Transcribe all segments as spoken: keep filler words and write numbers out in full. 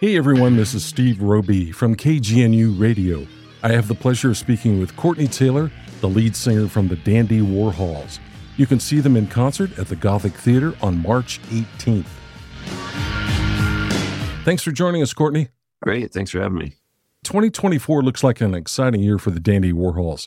Hey everyone, this is Steve Roby from K G N U Radio. I have the pleasure of speaking with Courtney Taylor, the lead singer from the Dandy Warhols. You can see them in concert at the Gothic Theatre on March eighteenth. Thanks for joining us, Courtney. Great, thanks for having me. twenty twenty-four looks like an exciting year for the Dandy Warhols.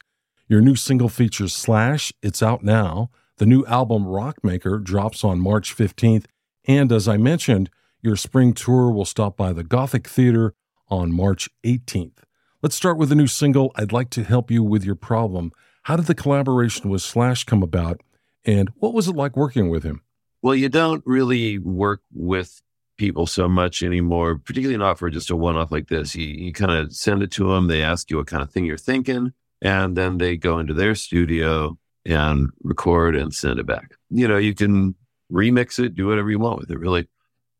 Your new single features Slash, it's out now. The new album Rockmaker drops on March fifteenth. And as I mentioned, your spring tour will stop by the Gothic Theatre on March eighteenth. Let's start with the new single, I'd Like to Help You With Your Problem. How did the collaboration with Slash come about, and what was it like working with him? Well, you don't really work with people so much anymore, particularly not for just a one-off like this. You, you kind of send it to them, they ask you what kind of thing you're thinking, and then they go into their studio and record and send it back. You know, you can remix it, do whatever you want with it, really.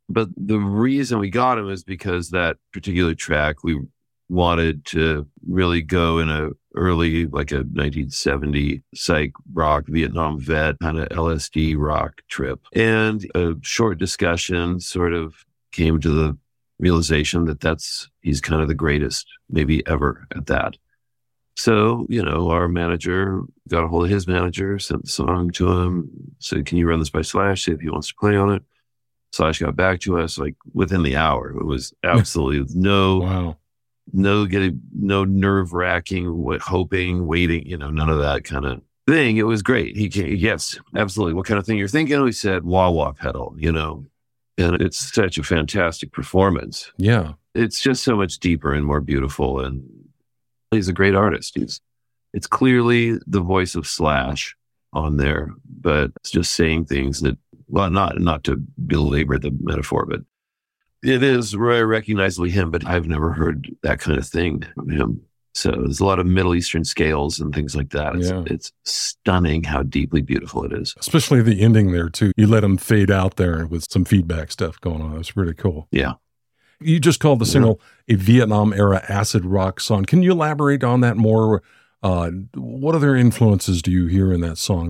But the reason we got him is because that particular track, we wanted to really go in a early, like a nineteen seventy psych rock, Vietnam vet kind of L S D rock trip. And a short discussion sort of came to the realization that that's, he's kind of the greatest maybe ever at that. So, you know, our manager got a hold of his manager, sent the song to him, said, can you run this by Slash, see if he wants to play on it? Slash got back to us like within the hour. It was absolutely no, wow. no getting, no nerve wracking, what hoping, waiting, you know, none of that kind of thing. It was great. He came, yes, absolutely. What kind of thing you're thinking? We said, wah wah pedal, you know, and it's such a fantastic performance. Yeah. It's just so much deeper and more beautiful. And he's a great artist. He's, it's clearly the voice of Slash on there, but it's just saying things that, well, not not to belabor the metaphor, but it is recognizably him, but I've never heard that kind of thing from him. So there's a lot of Middle Eastern scales and things like that. It's, yeah. it's stunning how deeply beautiful it is. Especially the ending there, too. You let him fade out there with some feedback stuff going on. It's pretty cool. Yeah. You just called the single yeah. a Vietnam-era acid rock song. Can you elaborate on that more? Uh, what other influences do you hear in that song?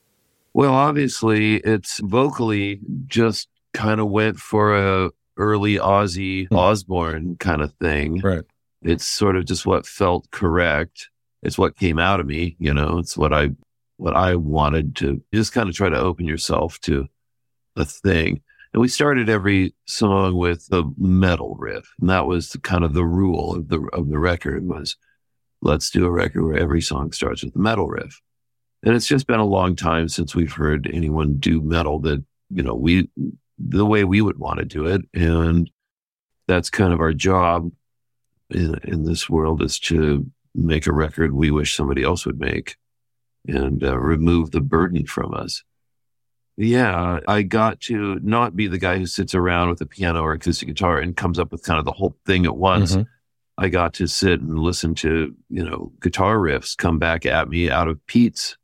Well, obviously, it's vocally just kind of went for a early Ozzy Osbourne kind of thing. Right. It's sort of just what felt correct. It's what came out of me, you know. It's what I what I wanted to just kind of try to open yourself to a thing. And we started every song with a metal riff, and that was the, kind of the rule of the of the record was, let's do a record where every song starts with a metal riff. And it's just been a long time since we've heard anyone do metal that, you know, we, the way we would want to do it. And that's kind of our job in, in this world, is to make a record we wish somebody else would make and uh, remove the burden from us. Yeah, I got to not be the guy who sits around with a piano or acoustic guitar and comes up with kind of the whole thing at once. Mm-hmm. I got to sit and listen to, you know, guitar riffs come back at me out of Pete's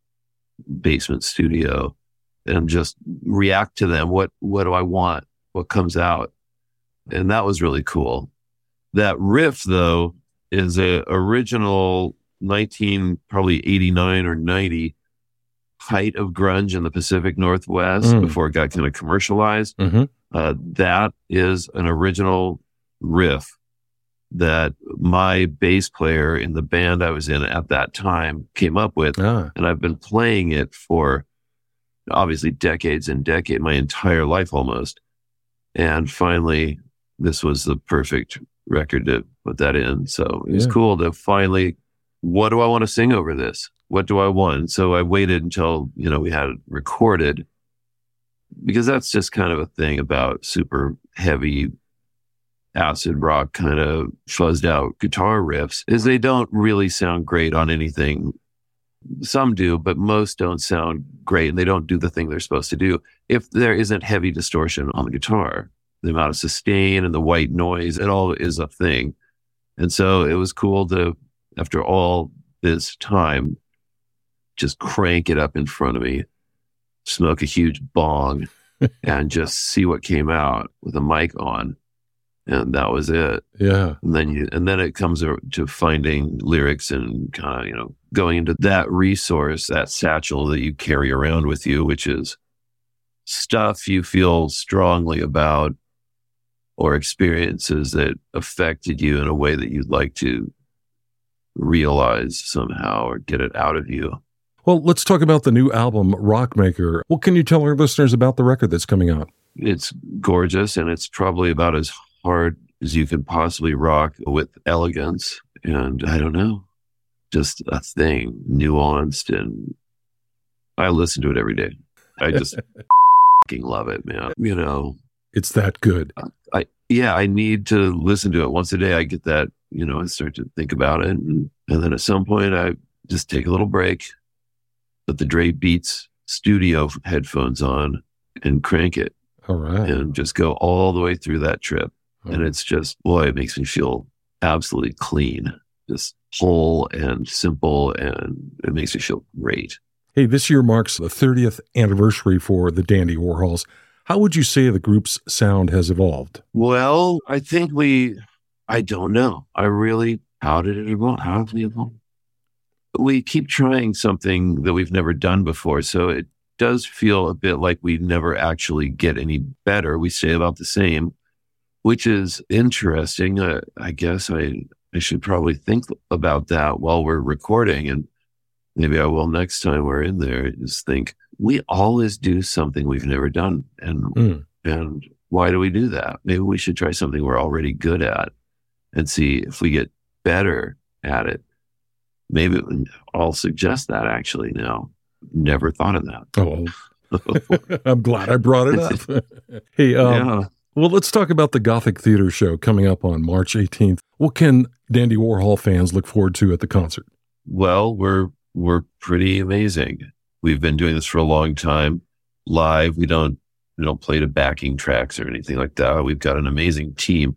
basement studio and just react to them. What what do I want? What comes out? And that was really cool. That riff, though, is a original nineteen, probably eighty-nine or ninety height of grunge in the Pacific Northwest mm. before it got kind of commercialized. Mm-hmm. Uh, that is an original riff that my bass player in the band I was in at that time came up with. Ah. And I've been playing it for obviously decades and decades, my entire life almost. And finally, this was the perfect record to put that in. So it was yeah. cool to finally, what do I want to sing over this? What do I want? So I waited until, you know, we had it recorded, because that's just kind of a thing about super heavy acid rock kind of fuzzed out guitar riffs, is they don't really sound great on anything. Some do, but most don't sound great, and they don't do the thing they're supposed to do if there isn't heavy distortion on the guitar. The amount of sustain and the white noise, it all is a thing. And so it was cool to, after all this time, just crank it up in front of me, smoke a huge bong, and just see what came out with a mic on. And that was it. Yeah. And then you, and then it comes to finding lyrics and kind of, you know, going into that resource, that satchel that you carry around with you, which is stuff you feel strongly about or experiences that affected you in a way that you'd like to realize somehow or get it out of you. Well, let's talk about the new album, Rockmaker. What can you tell our listeners about the record that's coming out? It's gorgeous, and it's probably about as hard as you can possibly rock with elegance. And I don't know, just a thing, nuanced, and I listen to it every day. I just fucking love it, man. You know. It's that good. I, I Yeah, I need to listen to it once a day. I get that, you know, I start to think about it. And, and then at some point, I just take a little break, put the Dre Beats studio headphones on and crank it. All right. And just go all the way through that trip. Right. And it's just, boy, it makes me feel absolutely clean, just whole and simple. And it makes me feel great. Hey, this year marks the thirtieth anniversary for the Dandy Warhols. How would you say the group's sound has evolved? Well, I think we, I don't know. I really, how did it evolve? How did we evolve? We keep trying something that we've never done before. So it does feel a bit like we never actually get any better. We stay about the same, which is interesting. Uh, I guess I, I should probably think about that while we're recording. And maybe I will next time we're in there, just think, we always do something we've never done. And mm. and why do we do that? Maybe we should try something we're already good at and see if we get better at it. Maybe I'll suggest that actually now. Never thought of that. Oh, I'm glad I brought it up. Hey, um, yeah. Well, let's talk about the Gothic Theatre show coming up on March eighteenth. What can Dandy Warhol fans look forward to at the concert? Well, we're we're pretty amazing. We've been doing this for a long time. Live, we don't we don't play to backing tracks or anything like that. We've got an amazing team.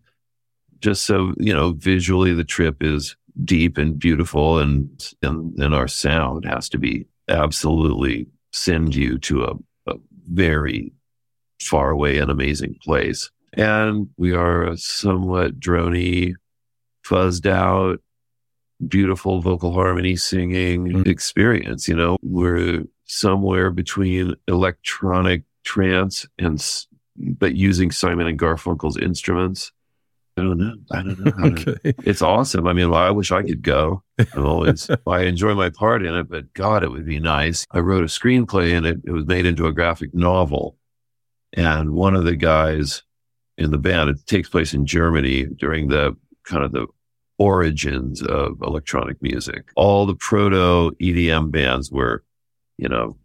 Just so, you know, visually the trip is deep and beautiful, and and, and our sound has to be absolutely send you to a, a very far away and amazing place. And we are a somewhat drony, fuzzed out, beautiful vocal harmony singing experience. You know, we're somewhere between electronic trance and, but using Simon and Garfunkel's instruments. I don't know. I don't know. I don't okay. know. It's awesome. I mean, well, I wish I could go. I'm always, I enjoy my part in it, but God, it would be nice. I wrote a screenplay and it, it was made into a graphic novel. And one of the guys in the band, it takes place in Germany during the kind of the origins of electronic music. All the proto E D M bands were, you know,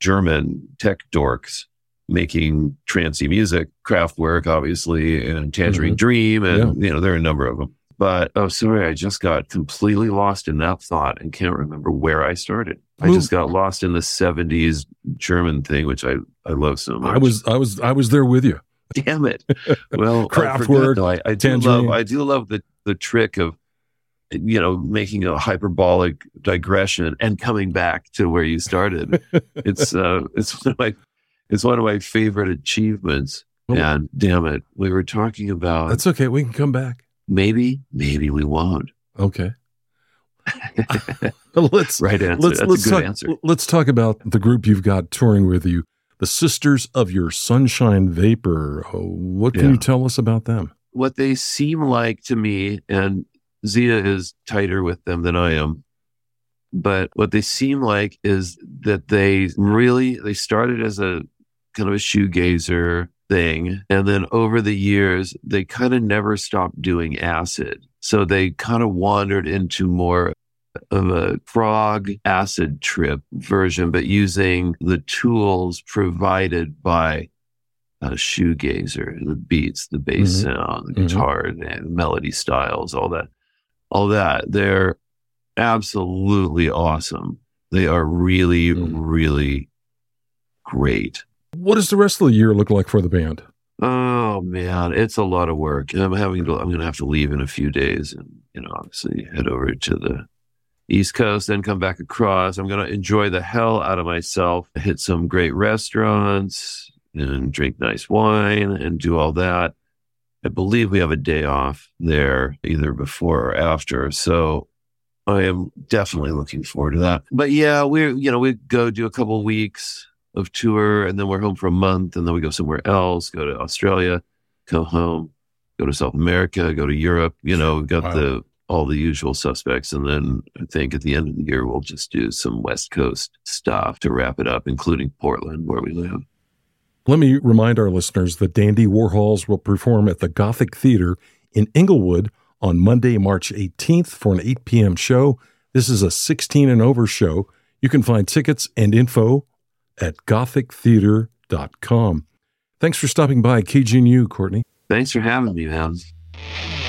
German tech dorks making trancey music. Kraftwerk, obviously, and Tangerine mm-hmm. Dream, and yeah. you know, there are a number of them. But oh, sorry, I just got completely lost in that thought and can't remember where I started. I just got lost in the seventies German thing, which I, I love so much. I was I was I was there with you. Damn it! Well, Kraftwerk. I, I, I do love I do love the. the trick of, you know, making a hyperbolic digression and coming back to where you started. It's uh, it's one of my it's one of my favorite achievements. Oh. And damn it, we were talking about. That's okay. We can come back. Maybe, maybe we won't. Okay. let's right answer. Let's, That's let's a good talk, answer. Let's talk about the group you've got touring with you, the Sisters of Your Sunshine Vapor. What can yeah. you tell us about them? What they seem like to me, and Zia is tighter with them than I am, but what they seem like is that they really, they started as a kind of a shoegazer thing. And then over the years, they kind of never stopped doing acid. So they kind of wandered into more of a frog acid trip version, but using the tools provided by a shoegazer, the beats, the bass mm-hmm. sound, the guitar, mm-hmm. and the melody styles, all that, all that. They're absolutely awesome. They are really, mm. really great. What does the rest of the year look like for the band? Oh man, it's a lot of work. I'm having to, I'm going to have to leave in a few days, and you know, obviously head over to the East Coast, then come back across. I'm going to enjoy the hell out of myself. Hit some great restaurants. And drink nice wine and do all that. I believe we have a day off there either before or after. So I am definitely looking forward to that. But yeah, we're, you know, we go do a couple of weeks of tour and then we're home for a month and then we go somewhere else, go to Australia, come home, go to South America, go to Europe, you know, got wow. the all the usual suspects. And then I think at the end of the year, we'll just do some West Coast stuff to wrap it up, including Portland, where we live. Let me remind our listeners that Dandy Warhols will perform at the Gothic Theatre in Inglewood on Monday, March eighteenth for an eight p.m. show. This is a sixteen and over show. You can find tickets and info at gothic theater dot com. Thanks for stopping by K G N U, Courtney. Thanks for having me, man.